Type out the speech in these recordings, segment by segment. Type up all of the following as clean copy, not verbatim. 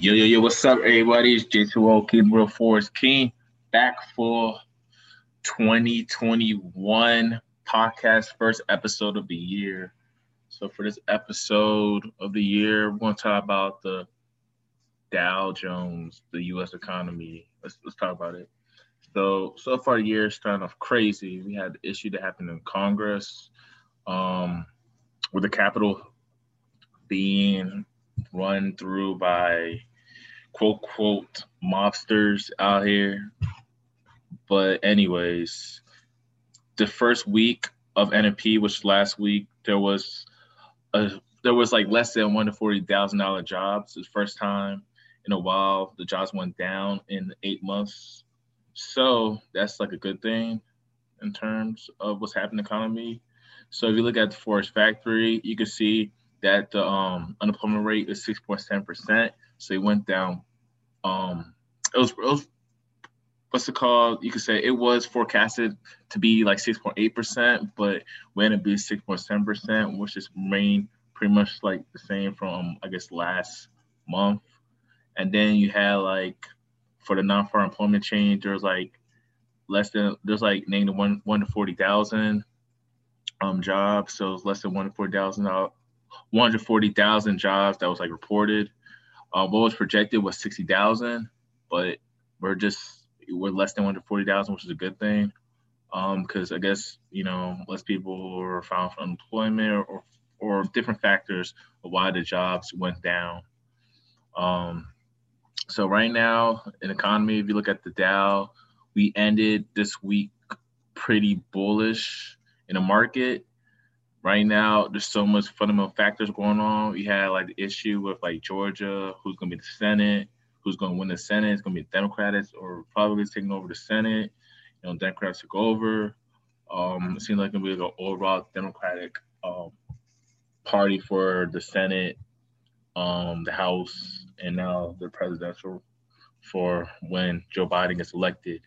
Yo, what's up, everybody? It's J2O, King Real Forest King, back for 2021 podcast, first episode of the year. So for this episode of the year, we're going to talk about the Dow Jones, the U.S. economy. Let's talk about it. So far, the year is starting off crazy. We had the issue that happened in Congress with the Capitol being run through by quote mobsters out here. But anyways, the first week of NP, which last week there was like less than $140,000 jobs. It's the first time in a while the jobs went down in 8 months. So that's like a good thing in terms of what's happening in the economy. So if you look at the Forest Factory, you can see that the unemployment rate is 6.7%. So it went down. It was what's it called? You could say it was forecasted to be like 6.8%, but we ended up being 6.7%, which is remained pretty much like the same from, I guess, last month. And then you had like for the non-farm employment change, there was like negative 1 to 40,000 jobs. So it was less than 140,000 jobs that was like reported. What was projected was 60,000, but we're less than 140,000, which is a good thing, because I guess less people were found for unemployment or different factors of why the jobs went down. So right now in the economy, if you look at the Dow, we ended this week pretty bullish in the market. Right now, there's so much fundamental factors going on. We had like the issue with like Georgia, who's going to be the Senate, who's going to win the Senate. It's going to be Democrats or Republicans taking over the Senate. Democrats took over. It seems like it's going to be like an overall Democratic party for the Senate, the House, and now the presidential for when Joe Biden gets elected.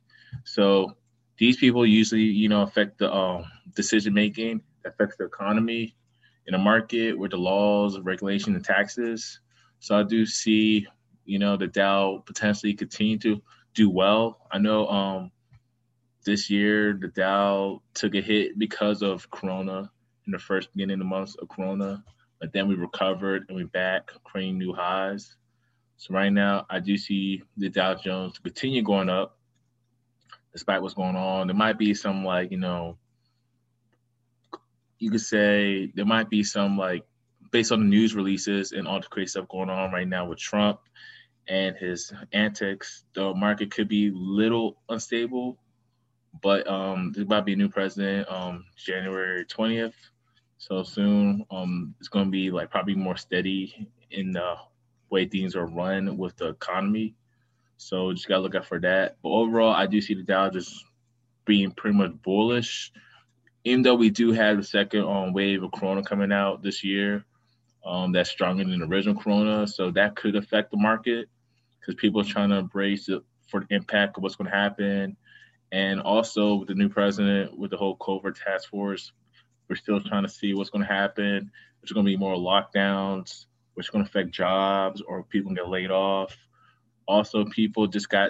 So these people usually, affect the decision making. Affects the economy in a market with the laws, regulation, and taxes. So I do see, the Dow potentially continue to do well. I know this year the Dow took a hit because of Corona in the first beginning of the months of Corona, but then we recovered and we're back creating new highs. So right now I do see the Dow Jones continue going up despite what's going on. There might be some you could say there might be some, like, based on the news releases and all the crazy stuff going on right now with Trump and his antics, the market could be a little unstable, but there might be a new president January 20th. So soon it's going to be like probably more steady in the way things are run with the economy. So just got to look out for that. But overall, I do see the Dow just being pretty much bullish. Even though we do have the second wave of Corona coming out this year, that's stronger than the original Corona, so that could affect the market because people are trying to brace it for the impact of what's going to happen. And also with the new president, with the whole COVID task force, we're still trying to see what's going to happen. There's going to be more lockdowns, which is going to affect jobs or people get laid off. Also, people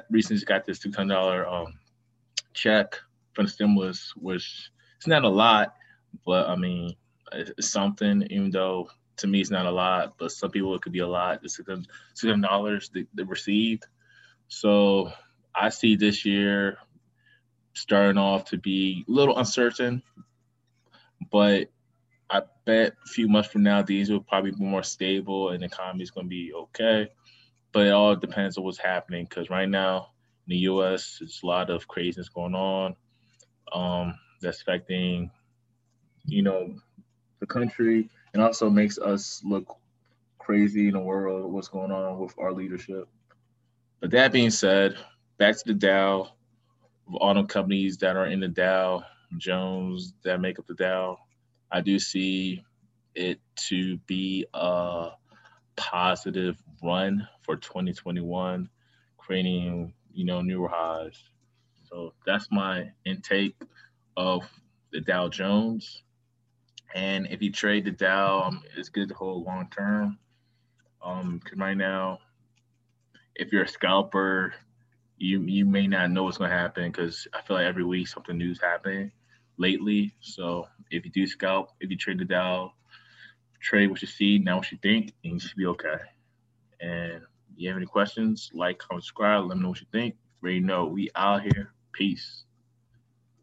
recently got this $600 check from the stimulus, which it's not a lot, but I mean, it's something, even though to me it's not a lot, but some people it could be a lot. It's $600 they received. So I see this year starting off to be a little uncertain, but I bet a few months from now, these will probably be more stable and the economy is going to be okay. But it all depends on what's happening, because right now in the U.S., there's a lot of craziness going on. That's affecting, the country, and also makes us look crazy in the world, what's going on with our leadership. But that being said, back to the Dow, all the companies that are in the Dow Jones that make up the Dow, I do see it to be a positive run for 2021, creating, newer highs. So that's my intake of the Dow Jones. And if you trade the Dow, it's good to hold long term, because right now if you're a scalper, you may not know what's going to happen, because I feel like every week something new's happening lately. So if you do scalp, if you trade the Dow, trade what you see, not what you think, and you should be okay. And if you have any questions, like, comment, subscribe, let me know what you think. You already know, we out here. Peace.